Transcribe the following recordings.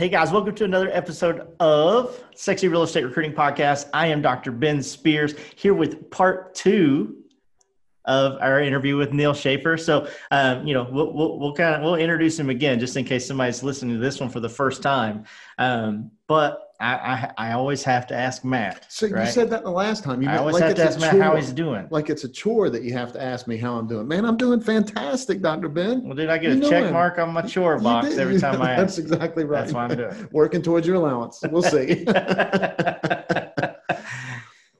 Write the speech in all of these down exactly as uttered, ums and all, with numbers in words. Hey guys, welcome to another episode of Sexy Real Estate Recruiting Podcast. I am Doctor Ben Spears here with part two of our interview with Neal Schaffer. So, um, you know, we'll, we'll, we'll kind of, we'll introduce him again, just in case somebody's listening to this one for the first time. Um, but I, I, I always have to ask Matt. So right? You said that the last time. You I always like have to ask Matt chore, how he's doing. Like it's a chore that you have to ask me how I'm doing. Man, I'm doing fantastic, Doctor Ben. Well, dude, I get you a check him. mark on my chore box every time I ask. That's exactly right. That's what I'm doing. Working towards your allowance. We'll see.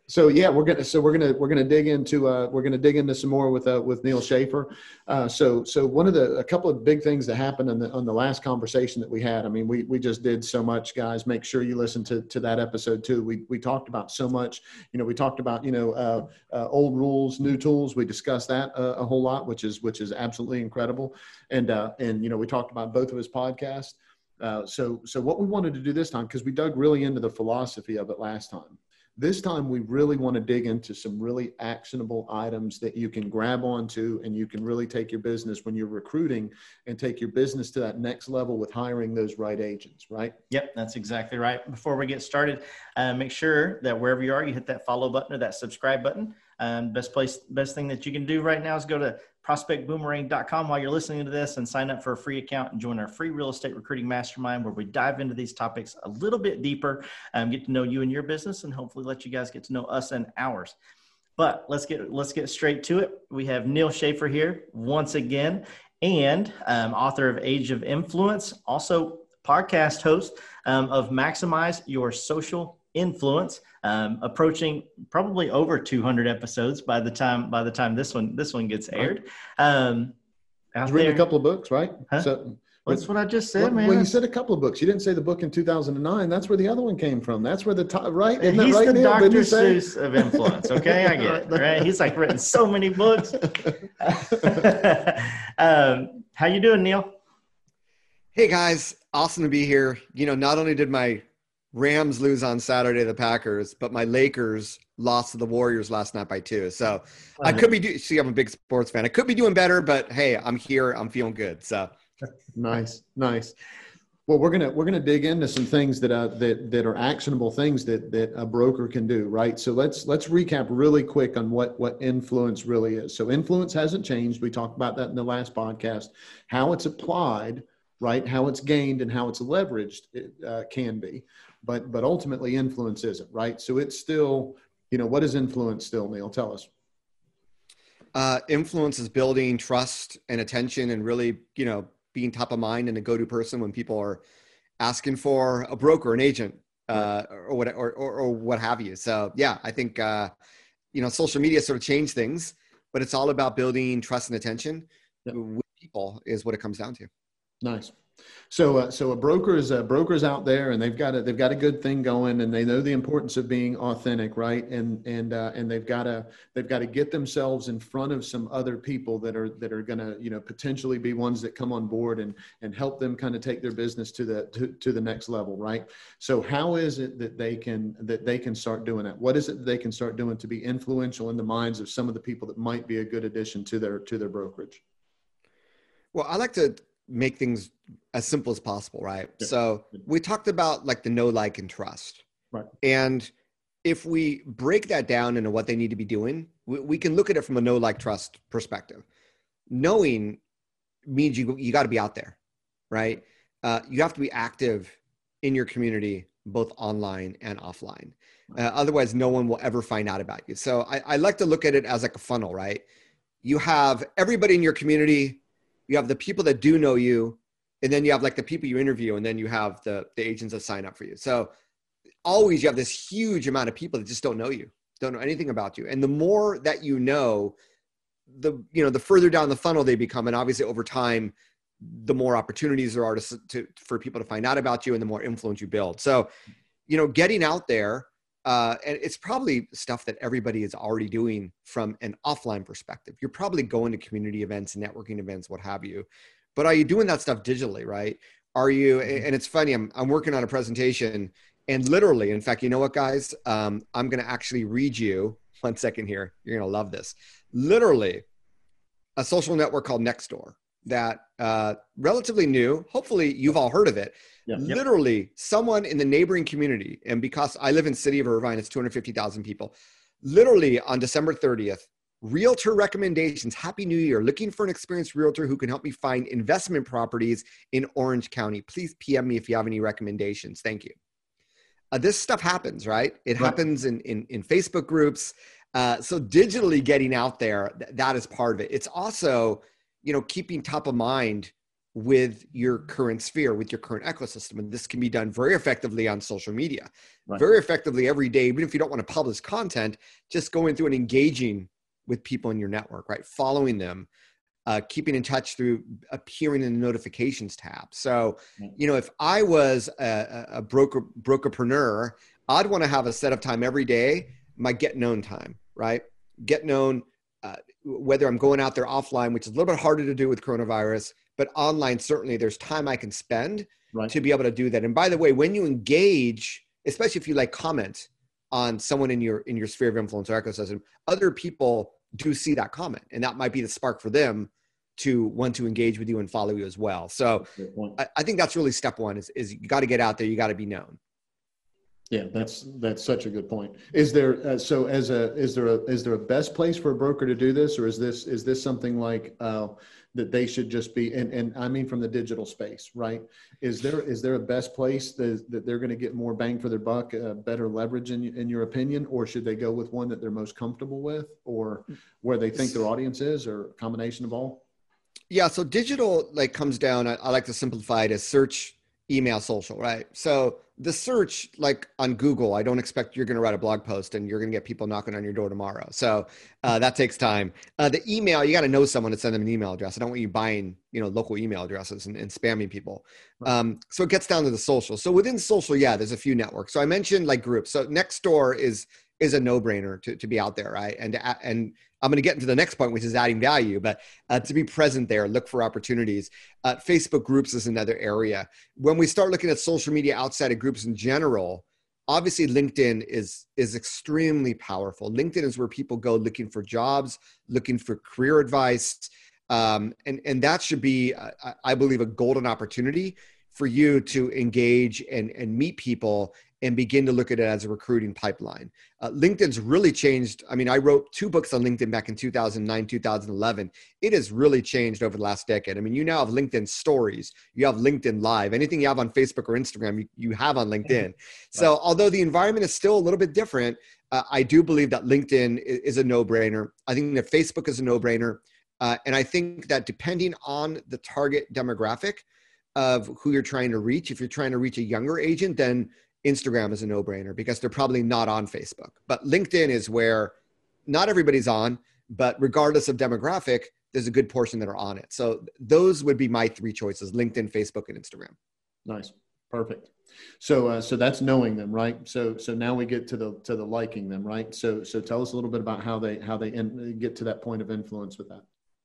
So yeah, we're gonna so we're gonna we're gonna dig into uh, we're gonna dig into some more with uh, with Neal Schaffer. Uh, so so one of the a couple of big things that happened on the on the last conversation that we had. I mean, we we just did so much, guys. Make sure you listen to to that episode too. We we talked about so much. You know, we talked about you know uh, uh, old rules, new tools. We discussed that uh, a whole lot, which is which is absolutely incredible. And uh, and you know, we talked about both of his podcasts. Uh, so so what we wanted to do this time, because we dug really into the philosophy of it last time. This time, we really want to dig into some really actionable items that you can grab onto and you can really take your business when you're recruiting and take your business to that next level with hiring those right agents, right? Yep, that's exactly right. Before we get started, uh, make sure that wherever you are, you hit that follow button or that subscribe button. Um, best place, best thing that you can do right now is go to prospect boomerang dot com while you're listening to this and sign up for a free account and join our free real estate recruiting mastermind where we dive into these topics a little bit deeper, um, get to know you and your business, and hopefully let you guys get to know us and ours. But let's get, let's get straight to it. We have Neal Schaffer here once again, and um, author of Age of Influence, also podcast host um, of Maximize Your Social Influence, um, approaching probably over two hundred episodes by the time by the time this one this one gets aired. Um, He's written a couple of books, right? Huh? So, well, that's what I just said, well, man. Well, you said a couple of books. You didn't say the book in two thousand nine. That's where the other one came from. That's where the top, right? Isn't He's that right the Doctor Seuss of influence. Okay, I get it. Right? He's like written so many books. um, how you doing, Neal? Hey guys, awesome to be here. You know, not only did my Rams lose on Saturday to the Packers, but my Lakers lost to the Warriors last night by two. So I could be do- see, I'm a big sports fan. I could be doing better, but hey, I'm here. I'm feeling good. So nice, nice. Well, we're gonna we're gonna dig into some things that uh, that that are actionable things that that a broker can do, right? So let's let's recap really quick on what what influence really is. So influence hasn't changed. We talked about that in the last podcast. How it's applied, right? How it's gained and how it's leveraged it, uh, can be. But but ultimately, influence isn't, right? So it's still, you know, what is influence still, Neal? Tell us. Uh, influence is building trust and attention and really, you know, being top of mind and a go-to person when people are asking for a broker, an agent, uh, yeah. or, what, or, or, or what have you. So, yeah, I think, uh, you know, social media sort of changed things, but it's all about building trust and attention yeah. with people is what it comes down to. Nice. So, uh, so a broker is a broker's out there, and they've got a, they've got a good thing going, and they know the importance of being authentic, right? And and uh, and they've got to they've got to get themselves in front of some other people that are that are gonna you know potentially be ones that come on board and and help them kind of take their business to the to, to the next level, right? So, how is it that they can that they can start doing that? What is it that they can start doing to be influential in the minds of some of the people that might be a good addition to their to their brokerage? Well, I like to make things as simple as possible, right? Yeah. So we talked about like the know, like, and trust. Right. And if we break that down into what they need to be doing, we, we can look at it from a know, like, trust perspective. Knowing means you you got to be out there, right? Uh, you have to be active in your community, both online and offline. Right. Uh, otherwise, no one will ever find out about you. So I, I like to look at it as like a funnel, right? You have everybody in your community. You have the people that do know you, and then you have like the people you interview, and then you have the, the agents that sign up for you. So always you have this huge amount of people that just don't know you, don't know anything about you. And the more that you know, the, you know, the further down the funnel they become. And obviously over time, the more opportunities there are to, to for people to find out about you and the more influence you build. So, you know, getting out there, uh, and it's probably stuff that everybody is already doing from an offline perspective. You're probably going to community events, networking events, what have you, but are you doing that stuff digitally, right? Are you, and it's funny, I'm, I'm working on a presentation and literally, in fact, you know what guys, um, I'm going to actually read you one second here. You're going to love this. Literally a social network called Nextdoor, that uh, relatively new, hopefully you've all heard of it, yeah, literally yeah. someone in the neighboring community, and because I live in the city of Irvine, it's two hundred fifty thousand people, literally on December thirtieth, realtor recommendations, happy new year, looking for an experienced realtor who can help me find investment properties in Orange County. Please P M me if you have any recommendations. Thank you. Uh, this stuff happens, right? It right. happens in, in, in Facebook groups. Uh, so digitally getting out there, th- that is part of it. It's also, you know, keeping top of mind with your current sphere, with your current ecosystem. And this can be done very effectively on social media, right. very effectively every day, even if you don't want to publish content, just going through and engaging with people in your network, right? Following them, uh, keeping in touch through appearing in the notifications tab. So, you know, if I was a, a broker, brokerpreneur, I'd want to have a set of time every day, my get known time, right? Get known, uh, whether I'm going out there offline, which is a little bit harder to do with coronavirus, but online, certainly there's time I can spend right. to be able to do that. And by the way, when you engage, especially if you like comment on someone in your, in your sphere of influence or ecosystem, other people do see that comment. And that might be the spark for them to want to engage with you and follow you as well. So I, I think that's really step one is, is you got to get out there. You got to be known. Yeah, that's, that's such a good point. Is there, uh, so as a, is there a, is there a best place for a broker to do this? Or is this, is this something like uh, that they should just be, and, and I mean, from the digital space, right? Is there, is there a best place that, that they're going to get more bang for their buck, uh, better leverage in, in your opinion, or should they go with one that they're most comfortable with or where they think their audience is, or a combination of all? Yeah. So digital like comes down, I, I like to simplify it as search, email, social, right? So the search, like on Google, I don't expect you're going to write a blog post and you're going to get people knocking on your door tomorrow. So uh, that takes time. Uh, the email, you got to know someone to send them an email address. I don't want you buying, you know, local email addresses and, and spamming people. Um, so it gets down to the social. So within social, yeah, there's a few networks. So I mentioned like groups. So Nextdoor is is a no-brainer to, to be out there, right? And to, and I'm going to get into the next point, which is adding value, but uh, to be present there, look for opportunities. Uh, Facebook groups is another area. When we start looking at social media outside of groups in general, obviously LinkedIn is, is extremely powerful. LinkedIn is where people go looking for jobs, looking for career advice. Um, and, and that should be, uh, I believe, a golden opportunity for you to engage and, and meet people and begin to look at it as a recruiting pipeline. Uh, LinkedIn's really changed. I mean, I wrote two books on LinkedIn back in two thousand nine, two thousand eleven. It has really changed over the last decade. I mean, you now have LinkedIn stories, you have LinkedIn Live, anything you have on Facebook or Instagram, you, you have on LinkedIn. So although the environment is still a little bit different, uh, I do believe that LinkedIn is, is a no-brainer. I think that Facebook is a no-brainer. Uh, and I think that depending on the target demographic of who you're trying to reach, if you're trying to reach a younger agent, then Instagram is a no-brainer because they're probably not on Facebook. But LinkedIn is where not everybody's on, but regardless of demographic, there's a good portion that are on it. So those would be my three choices: LinkedIn, Facebook, and Instagram. Nice. Perfect. So, uh, so that's knowing them, right? So, so now we get to the, to the liking them, right? So, so tell us a little bit about how they, how they in, get to that point of influence with that.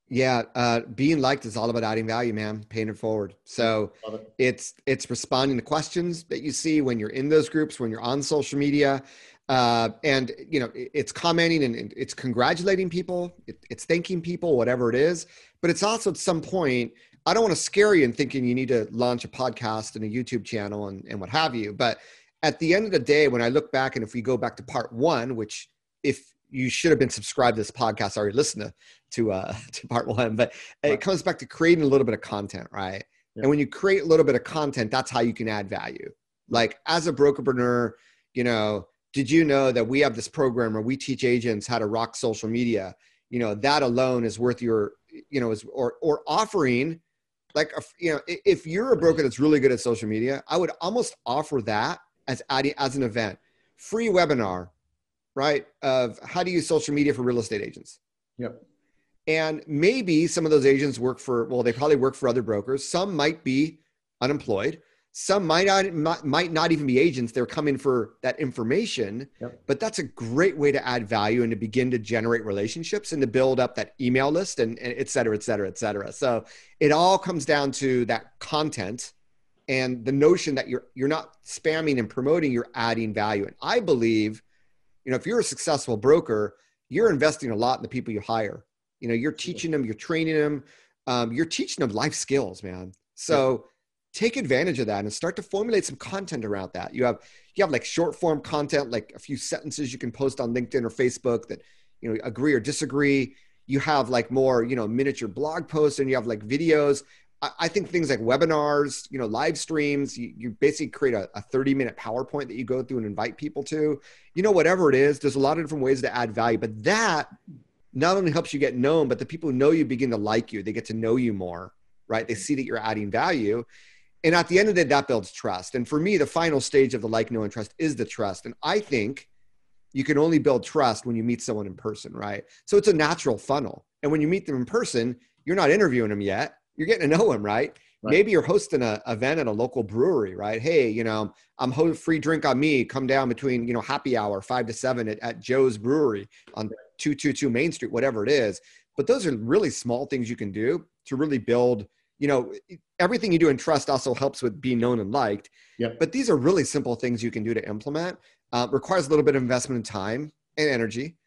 Yeah. Uh, being liked is all about adding value, man, paying it forward. So it. it's, it's responding to questions that you see when you're in those groups, when you're on social media, uh, and you know, it's commenting and it's congratulating people, it, it's thanking people, whatever it is, but it's also at some point, I don't want to scare you in thinking you need to launch a podcast and a YouTube channel and, and what have you. But at the end of the day, when I look back, and if we go back to part one, which if, you should have been subscribed to this podcast. I already listened to to, uh, to part one, but right. it comes back to creating a little bit of content, right? Yeah. And when you create a little bit of content, that's how you can add value. Like as a brokerpreneur, you know, did you know that we have this program where we teach agents how to rock social media? You know, that alone is worth your, you know, is or or offering like, a, you know, if you're a broker that's really good at social media, I would almost offer that as adding as an event, free webinar. Right? Of how to use social media for real estate agents. Yep. And maybe some of those agents work for, well, they probably work for other brokers. Some might be unemployed. Some might not, might not even be agents. They're coming for that information, yep. but that's a great way to add value and to begin to generate relationships and to build up that email list and, and et cetera, et cetera, et cetera. So it all comes down to that content and the notion that you're, you're not spamming and promoting, you're adding value. And I believe you know, if you're a successful broker, you're investing a lot in the people you hire. You know, you're teaching them, you're training them, um, you're teaching them life skills, man. So take advantage of that and start to formulate some content around that. You have, you have like short form content, like a few sentences you can post on LinkedIn or Facebook that, you know, agree or disagree. You have like more, you know, miniature blog posts, and you have like videos. I, I think things like webinars, you know, live streams, you, you basically create a, a thirty minute PowerPoint that you go through and invite people to, you know, whatever it is, there's a lot of different ways to add value, but that not only helps you get known, but the people who know you begin to like you, they get to know you more, right? They see that you're adding value. And at the end of the day, that builds trust. And for me, the final stage of the like, know, and trust is the trust. And I think you can only build trust when you meet someone in person, right? So it's a natural funnel. And when you meet them in person, you're not interviewing them yet. You're getting to know them, right? right. Maybe you're hosting an event at a local brewery, right? Hey, you know, I'm ho- free drink on me. Come down between, you know, happy hour, five to seven at, at Joe's Brewery on two twenty-two Main Street, whatever it is. But those are really small things you can do to really build, you know, everything you do in trust also helps with being known and liked. Yep. But these are really simple things you can do to implement. Uh, requires a little bit of investment in time and energy,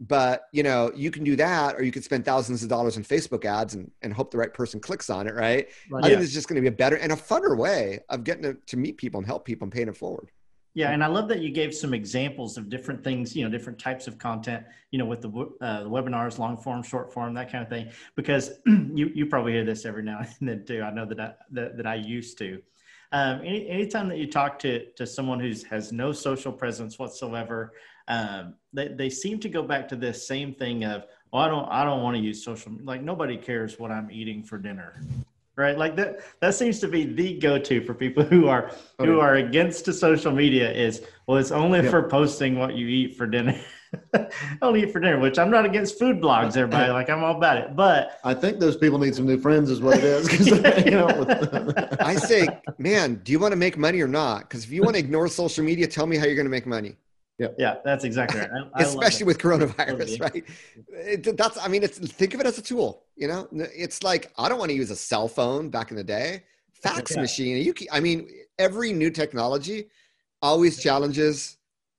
but you know, you can do that, or you could spend thousands of dollars on Facebook ads and, and hope the right person clicks on it. Right. right I yeah. think it's just going to be a better and a funner way of getting to, to meet people and help people and paying it forward. Yeah. And I love that you gave some examples of different things, you know, different types of content, you know, with the, uh, the webinars, long form, short form, that kind of thing, because you, you probably hear this every now and then too. I know that I, that, that I used to. Um, any, anytime that you talk to, to someone who has no social presence whatsoever, um, they, they seem to go back to this same thing of, oh, I don't, I don't want to use social, like nobody cares what I'm eating for dinner, right? Like that, that seems to be the go-to for people who are, who are against to social media is, well, it's only yep. for posting what you eat for dinner. Only eat for dinner, which I'm not against food blogs, everybody. Like I'm all about it, but I think those people need some new friends is what it is. yeah, yeah. With I say, man, do you want to make money or not? Because if you want to ignore social media, tell me how you're going to make money. Yeah, yeah, that's exactly right. I, Especially I with coronavirus, right? It, that's, I mean, it's think of it as a tool. You know, it's like I don't want to use a cell phone. Back in the day, fax yeah. machine. You, I mean, every new technology always challenges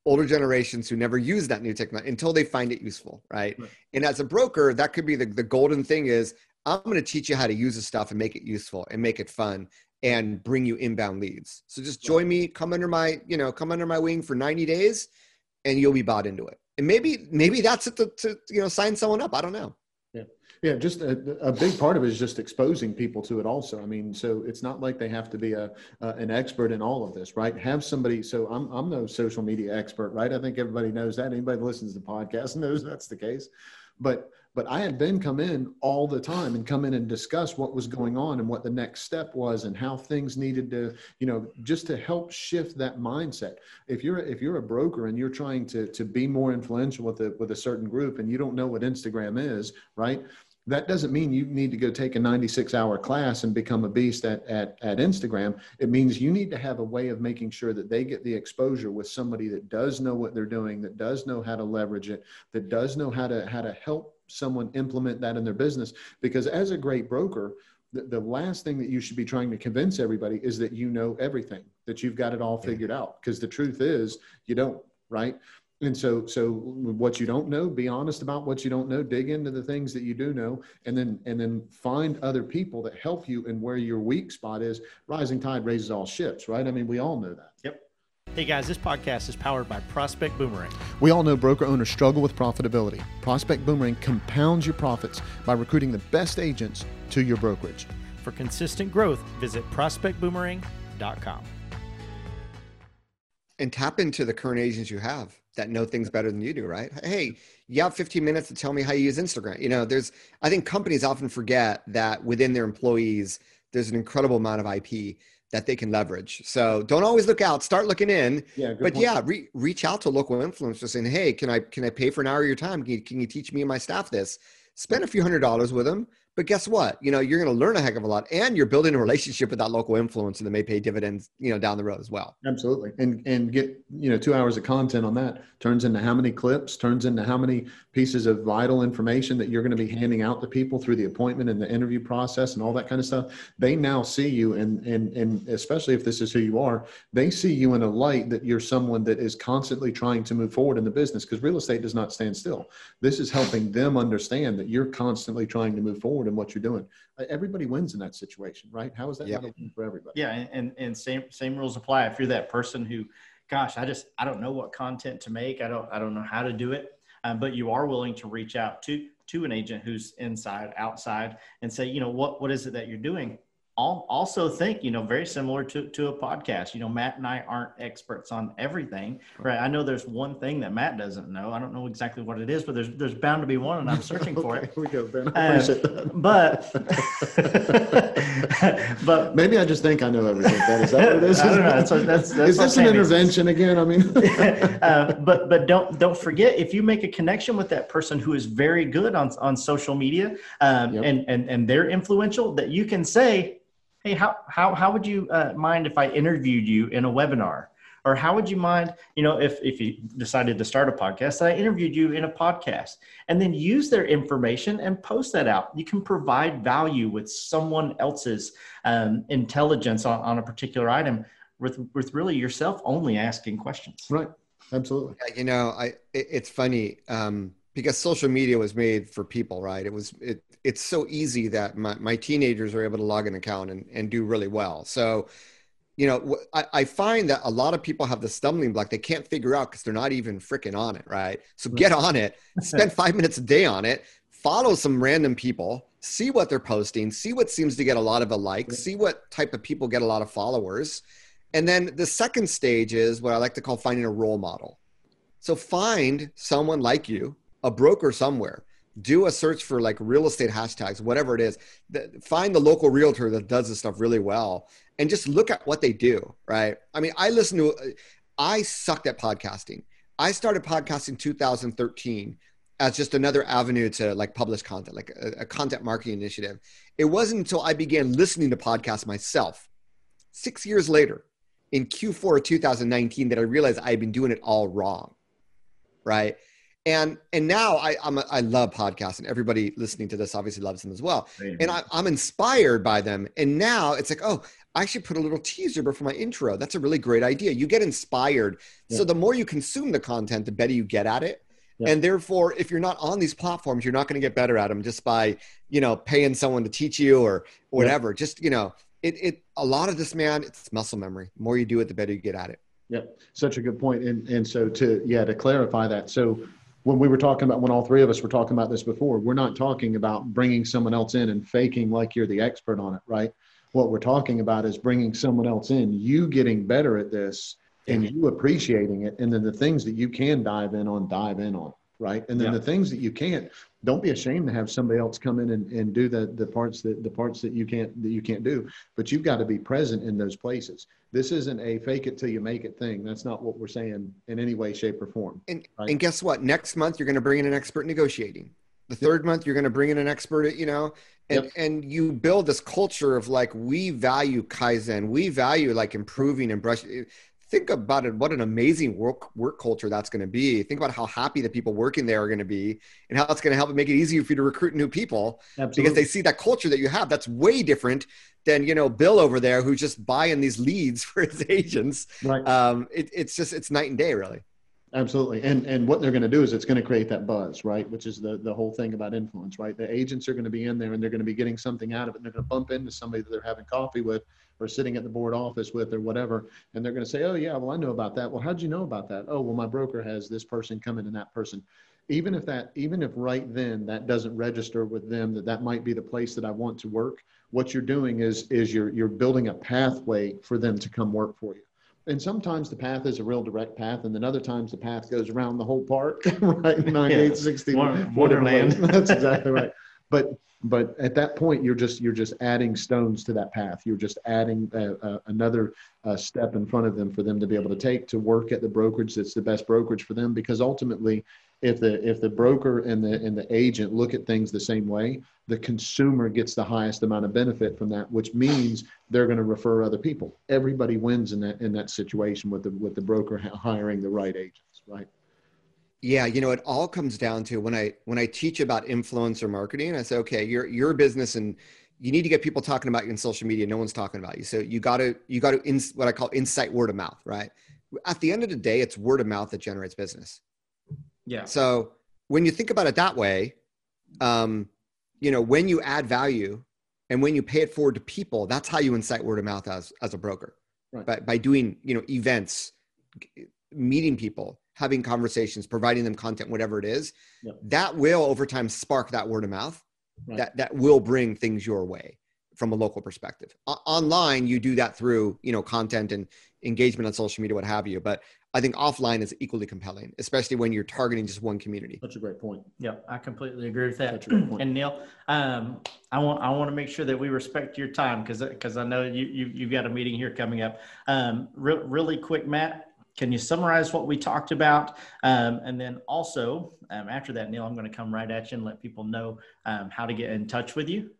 older generations who never use that new technology until they find it useful, right? right. And as a broker, that could be the, the golden thing is I'm going to teach you how to use this stuff and make it useful and make it fun and bring you inbound leads. So just join me, come under my, you know, come under my wing for ninety days and you'll be bought into it. And maybe, maybe that's it to, to you know, sign someone up. I don't know. Yeah. Yeah. Just a, a big part of it is just exposing people to it also. I mean, so it's not like they have to be a, uh, an expert in all of this, right? Have somebody, so I'm, I'm no social media expert, right? I think everybody knows that. Anybody that listens to the podcast knows that's the case, but, but I had Ben come in all the time and come in and discuss what was going on and what the next step was and how things needed to, you know, just to help shift that mindset. If you're, if you're a broker and you're trying to, to be more influential with a, with a certain group and you don't know what Instagram is, right? That doesn't mean you need to go take a ninety-six hour class and become a beast at, at, at Instagram. It means you need to have a way of making sure that they get the exposure with somebody that does know what they're doing, that does know how to leverage it, that does know how to, how to help someone implement that in their business. Because as a great broker, the, the last thing that you should be trying to convince everybody is that you know everything, that you've got it all figured out. Because the truth is you don't, right? And so, so what you don't know, be honest about what you don't know, dig into the things that you do know, and then, and then find other people that help you and where your weak spot is. Rising tide raises all ships, right? I mean, we all know that. Yep. Hey guys, this podcast is powered by Prospect Boomerang. We all know broker owners struggle with profitability. Prospect Boomerang compounds your profits by recruiting the best agents to your brokerage. For consistent growth, visit prospect boomerang dot com. And tap into the current agents you have that know things better than you do, right? Hey, you have fifteen minutes to tell me how you use Instagram. You know, there's, I think companies often forget that within their employees, there's an incredible amount of I P that they can leverage. So don't always look out, start looking in, yeah, but point. yeah, re- reach out to local influencers saying, hey, can I, can I pay for an hour of your time? Can you, can you teach me and my staff this? Spend a few hundred dollars with them, but guess what? You know, you're going to learn a heck of a lot and you're building a relationship with that local influencer that may pay dividends, you know, down the road as well. Absolutely. And, and get, you know, two hours of content on that turns into how many clips, turns into how many pieces of vital information that you're going to be handing out to people through the appointment and the interview process and all that kind of stuff. They now see you. And, and, and especially if this is who you are, they see you in a light that you're someone that is constantly trying to move forward in the business because real estate does not stand still. This is helping them understand that you're constantly trying to move forward in what you're doing. Everybody wins in that situation, right? How is that yep. not a win for everybody? Yeah, and, and same same rules apply. If you're that person who, gosh, I just, I don't know what content to make. I don't, I don't know how to do it. Um, but you are willing to reach out to, to an agent who's inside, outside, and say, you know, what, what is it that you're doing? I'll also think, you know, very similar to, to a podcast, you know, Matt and I aren't experts on everything, right? I know there's one thing that Matt doesn't know. I don't know exactly what it is, but there's, there's bound to be one, and I'm searching okay, for it. Here we go, Ben. Um, but, but maybe I just think I know everything. Ben. Is that what it is? I don't know. That's what, that's, that's is this an intervention is. again? I mean, uh, but, but don't, don't forget, if you make a connection with that person who is very good on, on social media, um, yep. and, and, and they're influential, that you can say, hey, how, how, how would you uh, mind if I interviewed you in a webinar? Or how would you mind, you know, if, if you decided to start a podcast, that I interviewed you in a podcast, and then use their information and post that out. You can provide value with someone else's um, intelligence on, on a particular item with, with really yourself only asking questions. Right. Absolutely. You know, I, it, it's funny um, because social media was made for people, right? It was, it, it's so easy that my, my teenagers are able to log an account and, and do really well. So, you know, I, I find that a lot of people have the stumbling block. They can't figure out because they're not even freaking on it. Right. So get on it, spend five minutes a day on it, follow some random people, see what they're posting, see what seems to get a lot of a like, see what type of people get a lot of followers. And then the second stage is what I like to call finding a role model. So find someone like you, a broker somewhere. Do a search for like real estate hashtags, whatever it is. Find the local realtor that does this stuff really well and just look at what they do, right? I mean, I listen to, I sucked at podcasting. I started podcasting in two thousand thirteen as just another avenue to like publish content, like a, a content marketing initiative. It wasn't until I began listening to podcasts myself six years later in Q four of two thousand nineteen that I realized I had been doing it all wrong, right? And, and now I, I'm a, I love podcasts, and everybody listening to this obviously loves them as well. Amen. And I, I'm inspired by them. And now it's like, oh, I should put a little teaser before my intro. That's a really great idea. You get inspired. Yeah. So the more you consume the content, the better you get at it. Yeah. And therefore, if you're not on these platforms, you're not going to get better at them just by, you know, paying someone to teach you or whatever. Yeah. Just, you know, it, it, a lot of this, man, it's muscle memory. The more you do it, the better you get at it. Yep. Such a good point. And, and so to, yeah, to clarify that. So when we were talking about, when all three of us were talking about this before, we're not talking about bringing someone else in and faking like you're the expert on it, right? What we're talking about is bringing someone else in, you getting better at this and you appreciating it. And then the things that you can dive in on, dive in on, right? And then yeah. the things that you can't, don't be ashamed to have somebody else come in and, and do the, the parts that the parts that you can't, that you can't do, but you've got to be present in those places. This isn't a fake it till you make it thing. That's not what we're saying in any way, shape or form. And, right? and guess what? Next month, you're going to bring in an expert negotiating. The third yep. month, you're going to bring in an expert, at, you know, and, yep. and you build this culture of like, we value Kaizen. We value like improving and brushing. Think about it, what an amazing work work culture that's going to be. Think about how happy the people working there are going to be and how it's going to help make it easier for you to recruit new people. Absolutely. Because they see that culture that you have that's way different than, you know, Bill over there who's just buying these leads for his agents. Right. Um, it, it's just, it's night and day really. Absolutely. And and what they're going to do is it's going to create that buzz, right? Which is the, the whole thing about influence, right? The agents are going to be in there and they're going to be getting something out of it. And they're going to bump into somebody that they're having coffee with or sitting at the board office with or whatever. And they're going to say, oh yeah, well, I know about that. Well, how'd you know about that? Oh, well, my broker has this person coming and that person. Even if that, even if right then that doesn't register with them, that that might be the place that I want to work. What you're doing is, is you're, you're building a pathway for them to come work for you. And sometimes the path is a real direct path. And then other times the path goes around the whole park, right? ninety-eight sixty yeah. Wonderland. That's exactly right. But, but at that point, you're just, you're just adding stones to that path. You're just adding a, a, another uh, step in front of them for them to be able to take to work at the brokerage. That's the best brokerage for them, because ultimately if the, if the broker and the, and the agent look at things the same way, the consumer gets the highest amount of benefit from that, which means they're going to refer other people. Everybody wins in that, in that situation with the, with the broker hiring the right agents, right? Yeah. You know, it all comes down to when I, when I teach about influencer marketing, I say, okay, you're, you're a business and you need to get people talking about you in social media. No one's talking about you. So you got to, you got to, in, what I call incite word of mouth, right? At the end of the day, it's word of mouth that generates business. Yeah. So when you think about it that way, um, you know, when you add value and when you pay it forward to people, that's how you incite word of mouth as, as a broker. Right. By, by doing, you know, events, meeting people, having conversations, providing them content, whatever it is, yep. that will over time spark that word of mouth. Right. That, that will bring things your way from a local perspective. O- online, you do that through, you know, content and engagement on social media, what have you. But I think offline is equally compelling, especially when you're targeting just one community. Such a great point. Yeah, I completely agree with that. Such a great point. And Neal, um, I want I want to make sure that we respect your time because because I know you, you you've got a meeting here coming up. Um, re- really quick, Matt. Can you summarize what we talked about? Um, and then also um, after that, Neal, I'm going to come right at you and let people know um, how to get in touch with you.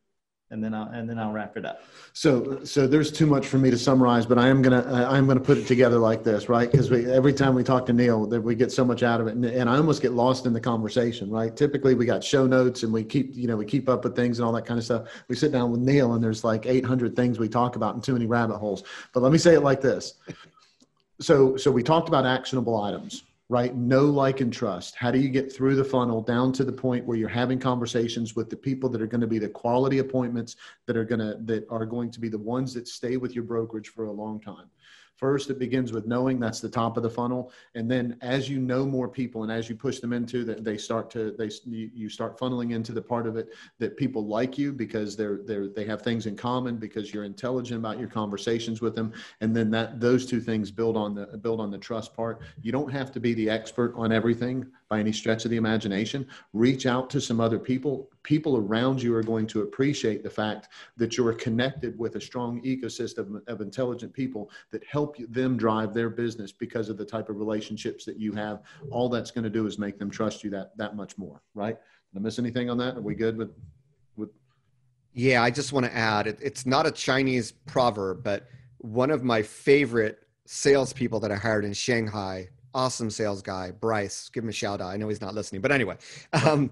And then I'll, and then I'll wrap it up. So, so there's too much for me to summarize, but I am going to, I'm going to put it together like this, right? Because we, every time we talk to Neal, that we get so much out of it and, and I almost get lost in the conversation, right? Typically we got show notes and we keep, you know, we keep up with things and all that kind of stuff. We sit down with Neal and there's like eight hundred things we talk about and too many rabbit holes, but let me say it like this. So, so we talked about actionable items, right? Know, like, and trust. How do you get through the funnel down to the point where you're having conversations with the people that are going to be the quality appointments that are going to, that are going to be the ones that stay with your brokerage for a long time. First, it begins with knowing. That's the top of the funnel. And then as you know more people and as you push them into that, they start to, they, you start funneling into the part of it that people like you because they're, they're, they have things in common, because you're intelligent about your conversations with them. And then that, those two things build on the, build on the trust part. You don't have to be the expert on everything by any stretch of the imagination. Reach out to some other people. People around you are going to appreciate the fact that you're connected with a strong ecosystem of intelligent people that help them drive their business because of the type of relationships that you have. All that's going to do is make them trust you that, that much more, right? Did I miss anything on that? Are we good with, with? Yeah, I just want to add, it, it's not a Chinese proverb, but one of my favorite salespeople that I hired in Shanghai, awesome sales guy, Bryce, give him a shout out. I know he's not listening, but anyway, um,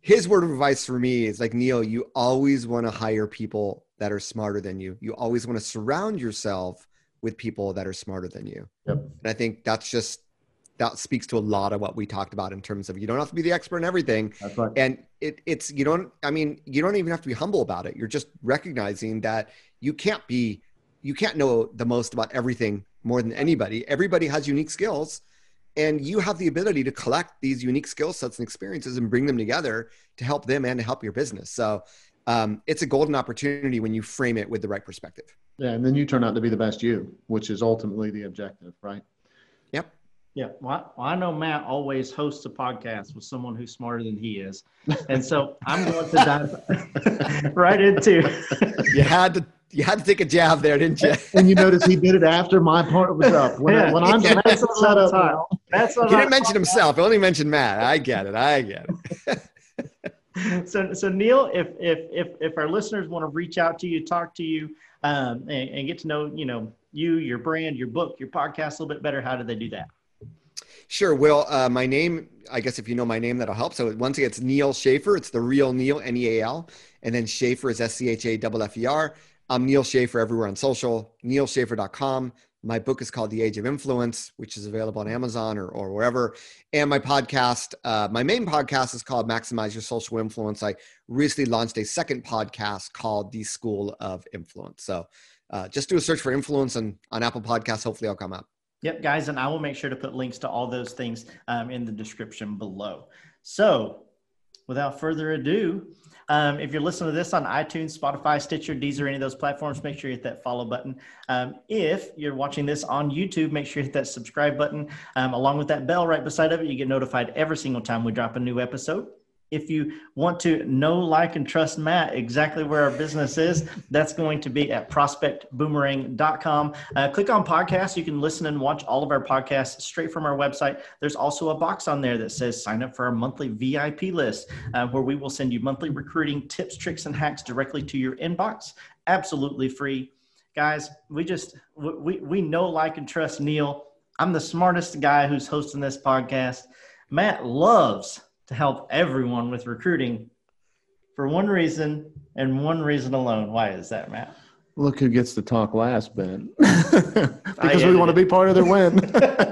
his word of advice for me is like, Neal, you always want to hire people that are smarter than you. You always want to surround yourself with people that are smarter than you. Yep. And I think that's just, that speaks to a lot of what we talked about in terms of, you don't have to be the expert in everything. That's right. And it, it's, you don't, I mean, you don't even have to be humble about it. You're just recognizing that you can't be, you can't know the most about everything more than anybody. Everybody has unique skills. And you have the ability to collect these unique skill sets and experiences and bring them together to help them and to help your business. So um, it's a golden opportunity when you frame it with the right perspective. Yeah. And then you turn out to be the best you, which is ultimately the objective, right? Yep. Yeah. Well, I know Matt always hosts a podcast with someone who's smarter than he is. And so I'm going to dive right into. You had to. You had to take a jab there, didn't you? And you notice he did it after my part was up. When, yeah. when I'm yeah. that's set up now, that's what he didn't mention himself. He only mentioned Matt. I get it. I get it. so, so Neal, if if if if our listeners want to reach out to you, talk to you, um, and, and get to know you know you, your brand, your book, your podcast a little bit better, how do they do that? Sure. Well, uh, my name, I guess if you know my name, that'll help. So once again, it's Neal Schaffer. It's the real Neal, N E A L, and then Schaffer is S C H A F F E R. I'm Neal Schaffer everywhere on social, neal schaffer dot com. My book is called The Age of Influence, which is available on Amazon or, or wherever. And my podcast, uh, my main podcast is called Maximize Your Social Influence. I recently launched a second podcast called The School of Influence. So uh, just do a search for influence on, on Apple Podcasts. Hopefully I'll come up. Yep, guys. And I will make sure to put links to all those things um, in the description below. So without further ado, Um, if you're listening to this on iTunes, Spotify, Stitcher, Deezer, any of those platforms, make sure you hit that follow button. Um, if you're watching this on YouTube, make sure you hit that subscribe button. Um, along with that bell right beside of it, you get notified every single time we drop a new episode. If you want to know, like, and trust Matt exactly where our business is, that's going to be at prospect boomerang dot com. Uh, click on podcasts. You can listen and watch all of our podcasts straight from our website. There's also a box on there that says sign up for our monthly V I P list, uh, where we will send you monthly recruiting tips, tricks, and hacks directly to your inbox. Absolutely free. Guys, we just, we, we know, like, and trust Neal. I'm the smartest guy who's hosting this podcast. Matt loves to help everyone with recruiting for one reason and one reason alone. Why is that, Matt? Look who gets to talk last, Ben. Because we want to be part of their win.